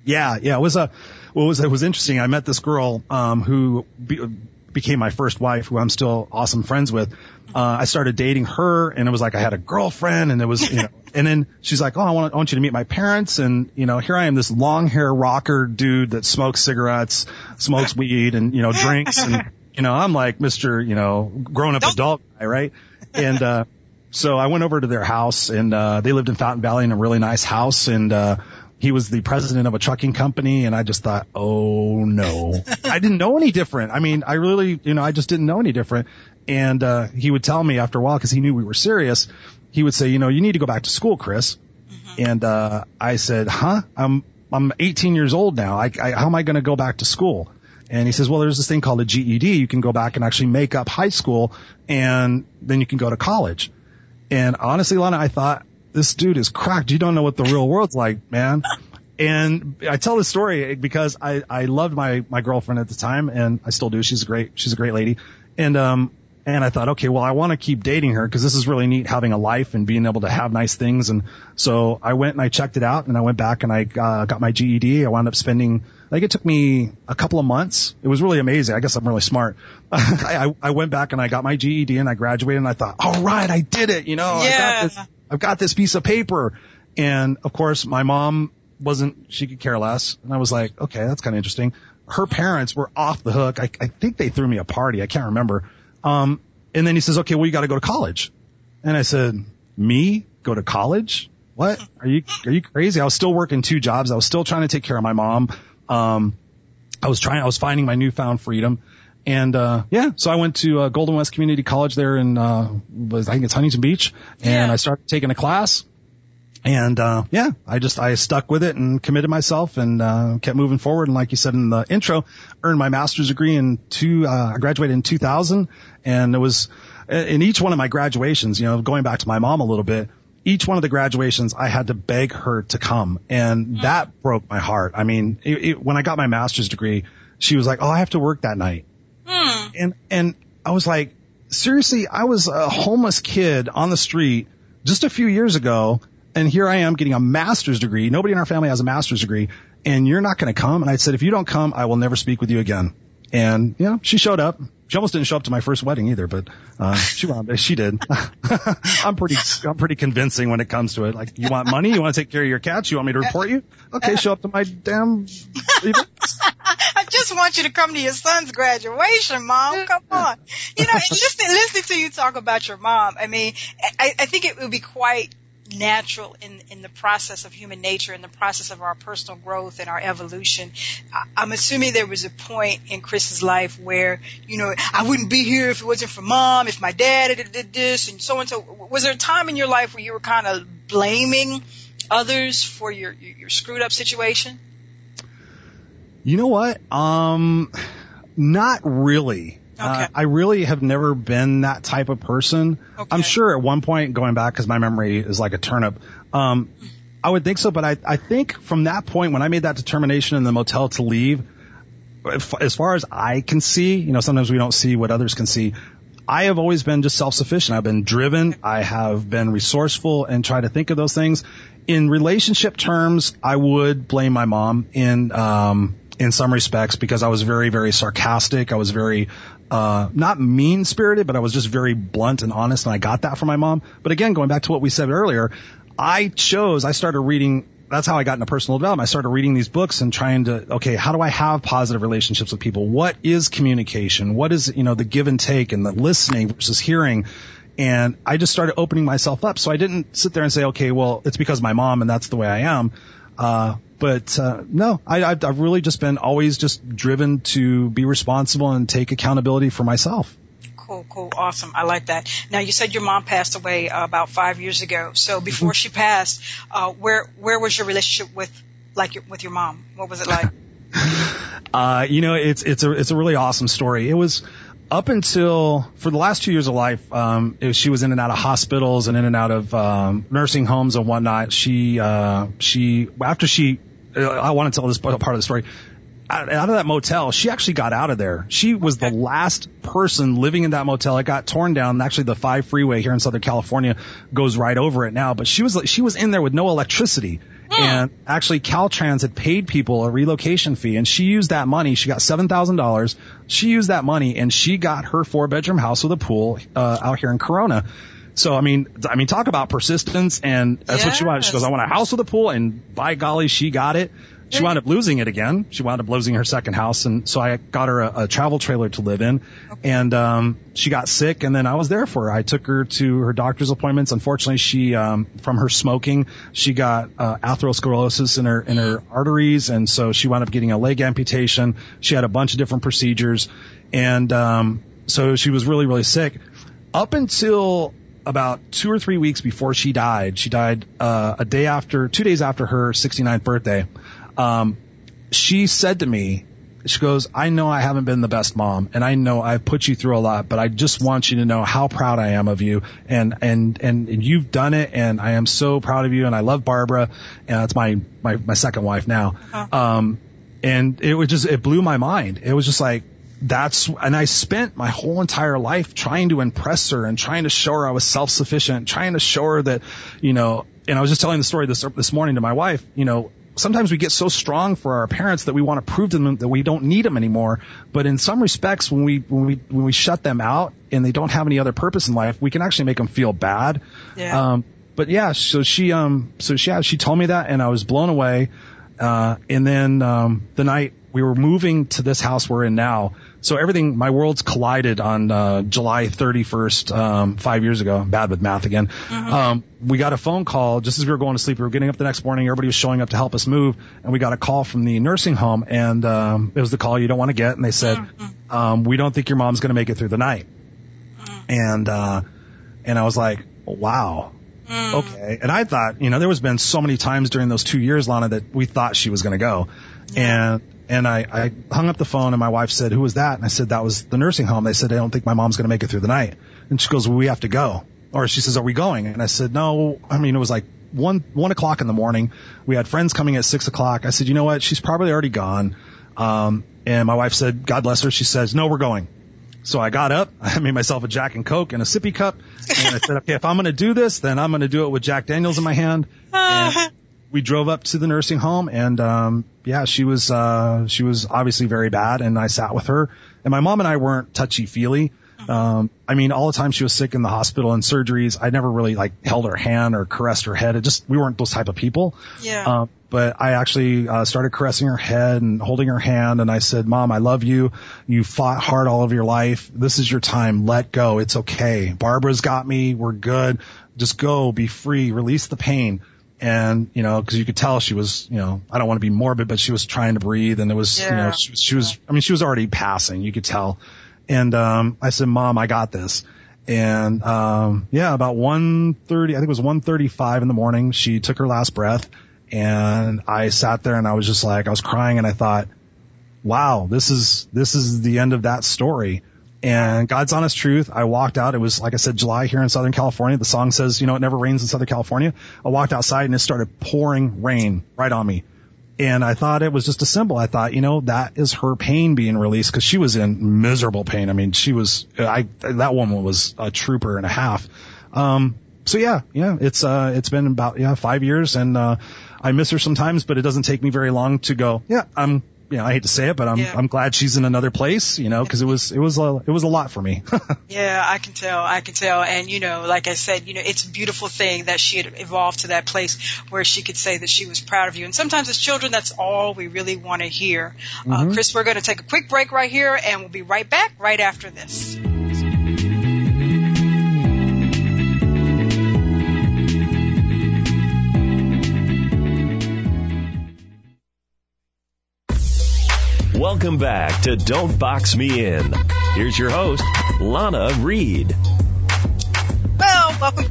Yeah. Yeah. It was interesting. I met this girl who became my first wife, who I'm still awesome friends with. I started dating her, and it was like I had a girlfriend, and it was, you know. And then she's like, "Oh, I want you to meet my parents." And, you know, here I am, this long hair rocker dude that smokes cigarettes, smokes weed, and, you know, drinks and. You know, I'm like Mr. you know, grown up adult guy, right? And so I went over to their house, and they lived in Fountain Valley in a really nice house, and he was the president of a trucking company, and I just thought, "Oh no." I didn't know any different. I mean, I really, you know, I just didn't know any different. And he would tell me after a while, because he knew we were serious, he would say, "You know, you need to go back to school, Chris." Mm-hmm. And I said, "Huh? I'm 18 years old now. How am I going to go back to school?" And he says, "Well, there's this thing called a GED. You can go back and actually make up high school, and then you can go to college." And honestly, Lana, I thought, this dude is cracked. You don't know what the real world's like, man. And I tell this story because I loved my girlfriend at the time, and I still do. She's a great lady. And I thought, okay, well, I want to keep dating her because this is really neat, having a life and being able to have nice things. And so I went and I checked it out, and I went back and I got my GED. I wound up spending, like, it took me a couple of months. It was really amazing. I guess I'm really smart. I went back and I got my GED and I graduated, and I thought, all right, I did it. You know, yeah. I've got this piece of paper. And of course, my mom she could care less. And I was like, okay, that's kind of interesting. Her parents were off the hook. I think they threw me a party. I can't remember. And then he says, "Okay, well, you got to go to college." And I said, "Me? Go to college? What? Are you crazy?" I was still working two jobs. I was still trying to take care of my mom. I was finding my newfound freedom. And, so I went to Golden West Community College there in, I think it's Huntington Beach. And yeah. I started taking a class, and, I stuck with it and committed myself, and kept moving forward. And like you said in the intro, earned my master's degree I graduated in 2000, and it was in each one of my graduations, you know, going back to my mom a little bit, each one of the graduations, I had to beg her to come, and that broke my heart. I mean, when I got my master's degree, she was like, "Oh, I have to work that night." Mm. And I was like, seriously, I was a homeless kid on the street just a few years ago, and here I am getting a master's degree. Nobody in our family has a master's degree, and you're not going to come? And I said, "If you don't come, I will never speak with you again." And, you know, she showed up. She almost didn't show up to my first wedding either, but she did. I'm pretty convincing when it comes to it. Like, you want money? You want to take care of your cats? You want me to report you? Okay, show up to my damn events. I just want you to come to your son's graduation, Mom. Come on. You know, listening to you talk about your mom, I mean, I think it would be quite natural in the process of human nature, in the process of our personal growth and our evolution. I'm assuming there was a point in Chris's life where, you know, I wouldn't be here if it wasn't for Mom, if my dad did this and so. Was there a time in your life where you were kind of blaming others for your screwed up situation? You know what? Not really. Okay. I really have never been that type of person. Okay. I'm sure at one point, going back, because my memory is like a turnip, I would think so. But I think from that point when I made that determination in the motel to leave, as far as I can see, you know, sometimes we don't see what others can see. I have always been just self-sufficient. I've been driven. I have been resourceful and try to think of those things. In relationship terms, I would blame my mom in some respects because I was very, very sarcastic. I was very, not mean-spirited, but I was just very blunt and honest, and I got that from my mom. But again, going back to what we said earlier, I started reading. That's how I got into personal development. I started reading these books and trying to, okay, how do I have positive relationships with people? What is communication? What is, the give and take and the listening versus hearing? And I just started opening myself up. So I didn't sit there and say, okay, well, it's because of my mom and that's the way I am. I've really just been always just driven to be responsible and take accountability for myself. Cool. Awesome. I like that. Now, you said your mom passed away about 5 years ago. So before she passed, where was your relationship with your mom? What was it like? It's a really awesome story. It was up until for the last 2 years of life, she was in and out of hospitals and in and out of nursing homes and whatnot. I want to tell this part of the story. Out of that motel, she actually got out of there. She was the last person living in that motel. It got torn down. Actually, the 5 freeway here in Southern California goes right over it now. But she was in there with no electricity. And actually, Caltrans had paid people a relocation fee, and she used that money. She got $7,000. She used that money, and she got her 4-bedroom house with a pool out here in Corona. So, I mean, talk about persistence, and that's what she wanted. She goes, I want a house with a pool, and by golly, she got it. She wound up losing it again. She wound up losing her second house. And so I got her a travel trailer to live in. Okay. And she got sick. And then I was there for her. I took her to her doctor's appointments. Unfortunately, she from her smoking, she got atherosclerosis in her arteries. And so she wound up getting a leg amputation. She had a bunch of different procedures. And so she was really, really sick up until about 2 or 3 weeks before she died. She died 2 days after her 69th birthday. She said to me, she goes, I know I haven't been the best mom, and I know I've put you through a lot, but I just want you to know how proud I am of you, and you've done it, and I am so proud of you, and I love Barbara, and that's my second wife now. Uh-huh. And it blew my mind. It was just like, and I spent my whole entire life trying to impress her and trying to show her I was self-sufficient, trying to show her that, and I was just telling the story this morning to my wife, sometimes we get so strong for our parents that we want to prove to them that we don't need them anymore. But in some respects, when we shut them out and they don't have any other purpose in life, we can actually make them feel bad. Yeah. She told me that, and I was blown away. And then the night we were moving to this house we're in now, so everything, my worlds collided on July 31st, 5 years ago. I'm bad with math again. Mm-hmm. We got a phone call just as we were going to sleep. We were getting up the next morning. Everybody was showing up to help us move. And we got a call from the nursing home. And it was the call you don't want to get. And they said, mm-hmm. We don't think your mom's going to make it through the night. Mm-hmm. And I was like, wow. Mm. Okay. And I thought, there was been so many times during those 2 years, Lana, that we thought she was going to go. Yeah. And I hung up the phone, and my wife said, who was that? And I said, that was the nursing home. They said, I don't think my mom's going to make it through the night. And she goes, well, we have to go. Or she says, are we going? And I said, no. It was like 1 o'clock in the morning. We had friends coming at 6 o'clock. I said, you know what? She's probably already gone. And my wife said, God bless her. She says, no, we're going. So I got up, I made myself a Jack and Coke and a sippy cup, and I said, okay, if I'm going to do this, then I'm going to do it with Jack Daniels in my hand. And we drove up to the nursing home, and she was obviously very bad, and I sat with her. And my mom and I weren't touchy-feely. All the time she was sick in the hospital and surgeries, I never really held her hand or caressed her head. We weren't those type of people. Yeah. But I actually started caressing her head and holding her hand, and I said, Mom, I love you. You fought hard all of your life. This is your time. Let go. It's okay. Barbara's got me. We're good. Just go. Be free. Release the pain. And, because you could tell she was, I don't want to be morbid, but she was trying to breathe, and it was, she was already passing. You could tell. And I said, Mom, I got this. And about 1:30, I think it was 1:35 in the morning, she took her last breath. And I sat there, and I was just I was crying, and I thought, wow, this is the end of that story. And God's honest truth, I walked out. It was, like I said, July here in Southern California. The song says, it never rains in Southern California. I walked outside, and it started pouring rain right on me. And I thought it was just a symbol. I thought, you know, that is her pain being released, because she was in miserable pain. I mean, that woman was a trooper and a half. So yeah, it's been about 5 years, and I miss her sometimes, but it doesn't take me very long to go, I hate to say it, but I'm glad she's in another place, you know, because it was a lot for me. Yeah, I can tell. And, you know, like I said, you know, it's a beautiful thing that she had evolved to that place where she could say that she was proud of you. And sometimes as children, that's all we really want to hear. Mm-hmm. Chris, we're going to take a quick break right here, and we'll be right back right after this. Welcome back to Don't Box Me In. Here's your host, Lana Reed. Well, welcome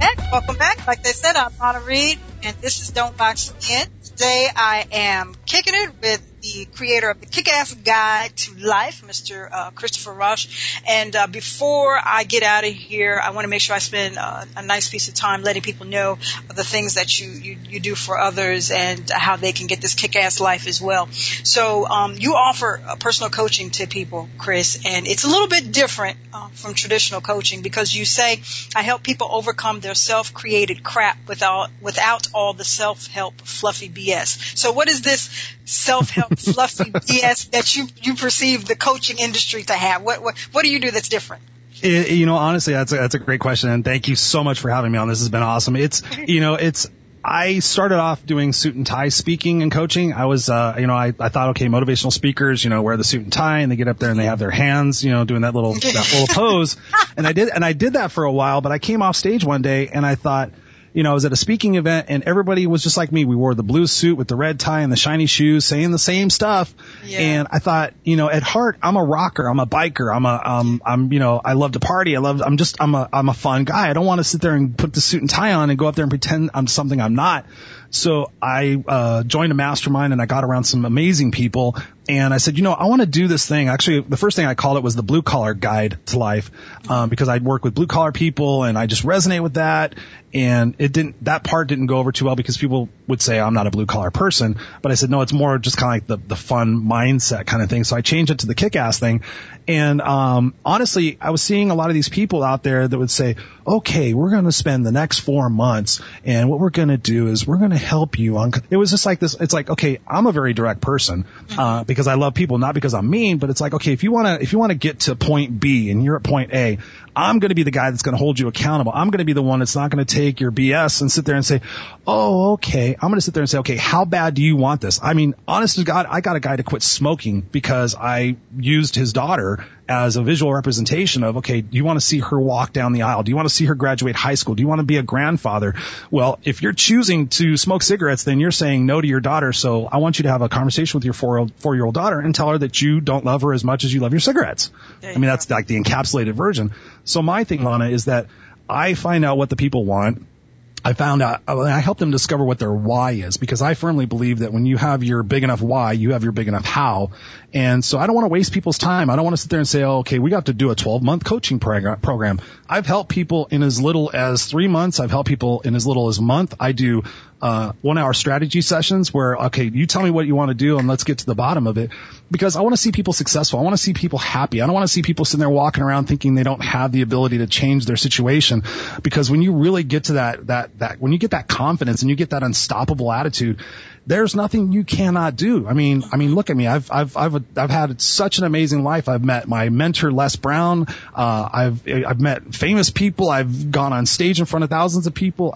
back. Like they said, I'm Lana Reed, and this is Don't Box Me In. Today I am kicking it with the creator of the Kick-Ass Guide to Life, Mr. Christopher Rausch. And before I get out of here, I want to make sure I spend a nice piece of time letting people know the things that you do for others and how they can get this kick-ass life as well. So you offer personal coaching to people, Chris, and it's a little bit different from traditional coaching, because you say, I help people overcome their self-created crap without all the self-help fluffy BS. So what is this self-help fluffy BS that you perceive the coaching industry to have? What do you do that's different? Honestly, that's a great question, and thank you so much for having me on. This has been awesome. I started off doing suit and tie speaking and coaching. I was, I thought, okay, motivational speakers, you know, wear the suit and tie and they get up there and they have their hands, you know, doing that little pose. And I did that for a while, but I came off stage one day and I thought, you know, I was at a speaking event and everybody was just like me. We wore the blue suit with the red tie and the shiny shoes, saying the same stuff. Yeah. And I thought, you know, at heart, I'm a rocker. I'm a biker. I love to party. I'm a fun guy. I don't want to sit there and put the suit and tie on and go up there and pretend I'm something I'm not. So I joined a mastermind and I got around some amazing people. And I said, you know, I want to do this thing. Actually, the first thing I called it was the Blue Collar Guide to Life, because I'd work with blue collar people and I just resonate with that. And that part didn't go over too well because people would say I'm not a blue collar person. But I said, no, it's more just kind of like the fun mindset kind of thing. So I changed it to the kick-ass thing. And honestly, I was seeing a lot of these people out there that would say, okay, we're going to spend the next 4 months, and what we're going to do is we're going to help you on. It was just like this. It's like, okay, I'm a very direct person because I love people, not because I'm mean, but it's like, okay, if you want to get to point B and you're at point A, I'm going to be the guy that's going to hold you accountable. I'm going to be the one that's not going to take your BS and sit there and say, oh, okay. I'm going to sit there and say, okay, how bad do you want this? I mean, honest to God, I got a guy to quit smoking because I used his daughter as a visual representation of, okay, do you want to see her walk down the aisle? Do you want to see her graduate high school? Do you want to be a grandfather? Well, if you're choosing to smoke cigarettes, then you're saying no to your daughter. So I want you to have a conversation with your four-year-old daughter and tell her that you don't love her as much as you love your cigarettes. That's like the encapsulated version. So my thing, Lana, is that I find out what the people want. I help them discover what their why is, because I firmly believe that when you have your big enough why, you have your big enough how. And so I don't want to waste people's time. I don't want to sit there and say, oh, okay, we have to do a 12-month coaching program. I've helped people in as little as 3 months. I've helped people in as little as a month. I do 1-hour strategy sessions where, okay, you tell me what you want to do and let's get to the bottom of it, because I want to see people successful. I want to see people happy. I don't want to see people sitting there walking around thinking they don't have the ability to change their situation, because when you really get to that when you get that confidence and you get that unstoppable attitude, there's nothing you cannot do. I mean, look at me. I've had such an amazing life. I've met my mentor, Les Brown. I've met famous people. I've gone on stage in front of thousands of people.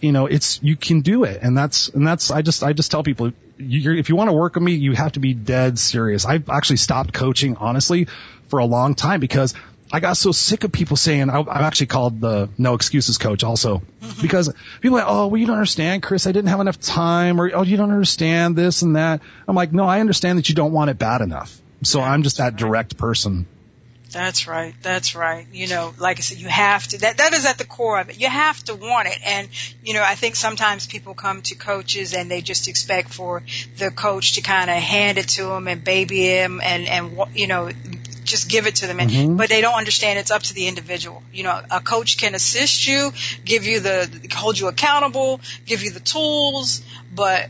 You can do it. And that's, I just tell people, if you want to work with me, you have to be dead serious. I've actually stopped coaching, honestly, for a long time, because I got so sick of people saying, I'm actually called the no excuses coach also, because people are like, oh, well, you don't understand, Chris, I didn't have enough time, or, oh, you don't understand this and that. I'm like, no, I understand that you don't want it bad enough. So I'm just that direct person. That's right. You know, like I said, you have to, that is at the core of it. You have to want it. And, you know, I think sometimes people come to coaches and they just expect for the coach to kind of hand it to them and baby him and you know, just give it to them. Mm-hmm. But they don't understand it's up to the individual. You know, a coach can assist you, hold you accountable, give you the tools, but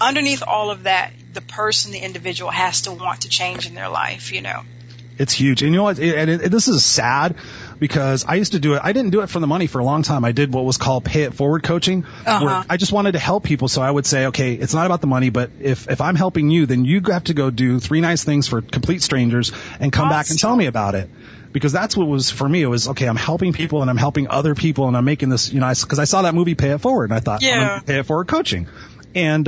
underneath all of that, the person, the individual has to want to change in their life, you know. It's huge. And you know what? This is sad because I used to do it. I didn't do it for the money for a long time. I did what was called pay it forward coaching. Uh-huh. Where I just wanted to help people. So I would say, okay, it's not about the money, but if I'm helping you, then you have to go do three nice things for complete strangers and come back and tell me about it. Because that's what was for me. It was, okay, I'm helping people and I'm helping other people and I'm making this, you know, because I saw that movie Pay It Forward and I thought, I'm going to pay it forward coaching. And,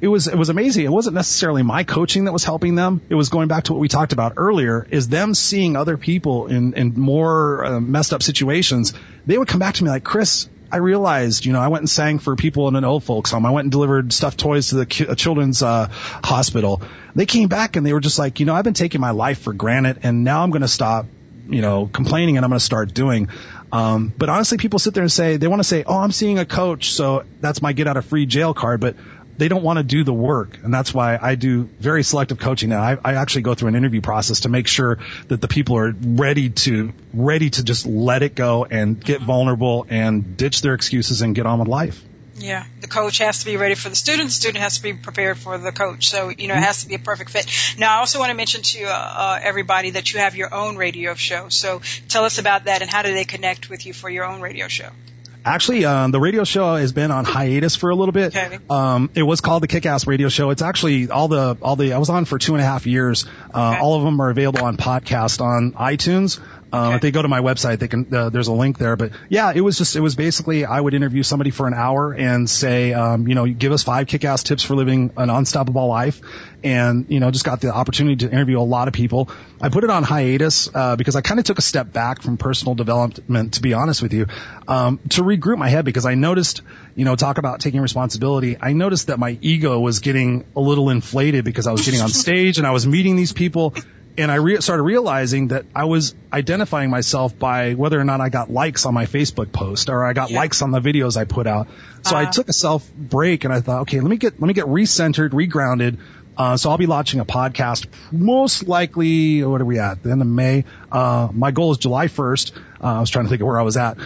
It was amazing. It wasn't necessarily my coaching that was helping them. It was going back to what we talked about earlier, is them seeing other people in more messed up situations. They would come back to me like, Chris, I realized, you know, I went and sang for people in an old folks home. I went and delivered stuffed toys to the children's hospital. They came back and they were just like, you know, I've been taking my life for granted and now I'm going to stop, you know, complaining and I'm going to start doing. But honestly, people sit there and say, they want to say, oh, I'm seeing a coach, so that's my get out of free jail card. But they don't want to do the work, and that's why I do very selective coaching now. I actually go through an interview process to make sure that the people are ready to just let it go and get vulnerable and ditch their excuses and get on with life. Yeah, the coach has to be ready for the student has to be prepared for the coach. So, you know, it has to be a perfect fit. Now, I also want to mention to everybody that you have your own radio show. So tell us about that, and how do they connect with you for your own radio show? Actually, the radio show has been on hiatus for a little bit. Okay. It was called the Kick-Ass Radio Show. It's actually all the I was on for 2.5 years. Okay. All of them are available on podcast on iTunes. Okay. If they go to my website, they can. There's a link there. But yeah, it was basically I would interview somebody for an hour and say, you know, give us 5 kick-ass tips for living an unstoppable life, and you know, just got the opportunity to interview a lot of people. I put it on hiatus because I kind of took a step back from personal development, to be honest with you, to regroup my head, because I noticed, you know, talk about taking responsibility. I noticed that my ego was getting a little inflated because I was getting on stage and I was meeting these people. And I started realizing that I was identifying myself by whether or not I got likes on my Facebook post or I got likes on the videos I put out. So I took a self break and I thought, okay, let me get recentered, regrounded. So I'll be launching a podcast most likely, what are we at? The end of May. My goal is July 1st. I was trying to think of where I was at.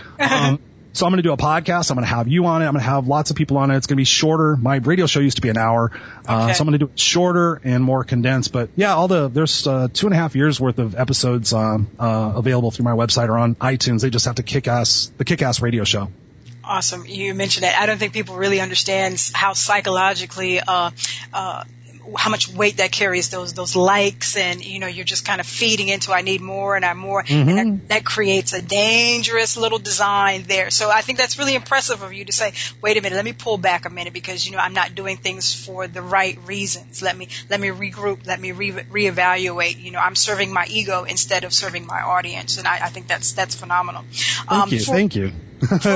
So I'm going to do a podcast. I'm going to have you on it. I'm going to have lots of people on it. It's going to be shorter. My radio show used to be an hour. So I'm going to do it shorter and more condensed. But yeah, there's 2.5 years worth of episodes available through my website or on iTunes. They just have to Kick-Ass Radio Show. Awesome. You mentioned that. I don't think people really understand how psychologically how much weight that carries, those likes, and you know, you're just kind of feeding into I need more and I'm more, and that creates a dangerous little design there. So I think that's really impressive of you to say, wait a minute, let me pull back a minute, because you know, I'm not doing things for the right reasons. Let me regroup, let me reevaluate. You know, I'm serving my ego instead of serving my audience, and I think that's phenomenal. Thank you.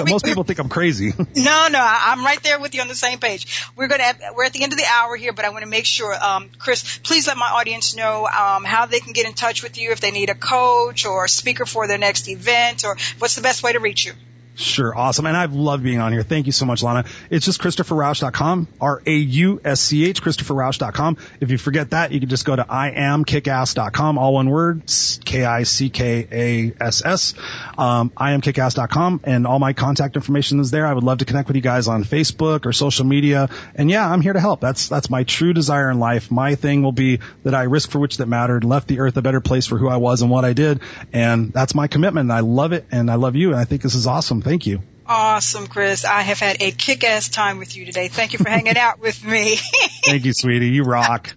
Most people think I'm crazy. No, I'm right there with you on the same page. We're at the end of the hour here, but I want to make sure, Chris, please let my audience know how they can get in touch with you if they need a coach or a speaker for their next event, or what's the best way to reach you. Sure. Awesome. And I've loved being on here. Thank you so much, Lana. It's just ChristopherRausch.com, R-A-U-S-C-H, ChristopherRausch.com. If you forget that, you can just go to IamKickAss.com, all one word, K-I-C-K-A-S-S, IamKickAss.com, and all my contact information is there. I would love to connect with you guys on Facebook or social media. And yeah, I'm here to help. That's my true desire in life. My thing will be that I risk for which that mattered, left the earth a better place for who I was and what I did. And that's my commitment. I love it, and I love you, and I think this is awesome. Thank you. Awesome, Chris. I have had a kick-ass time with you today. Thank you for hanging out with me. Thank you, sweetie. You rock.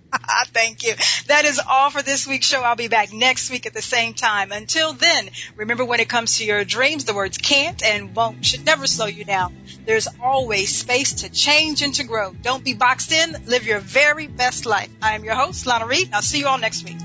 Thank you. That is all for this week's show. I'll be back next week at the same time. Until then, remember, when it comes to your dreams, the words can't and won't should never slow you down. There's always space to change and to grow. Don't be boxed in. Live your very best life. I am your host, Lana Reed. I'll see you all next week.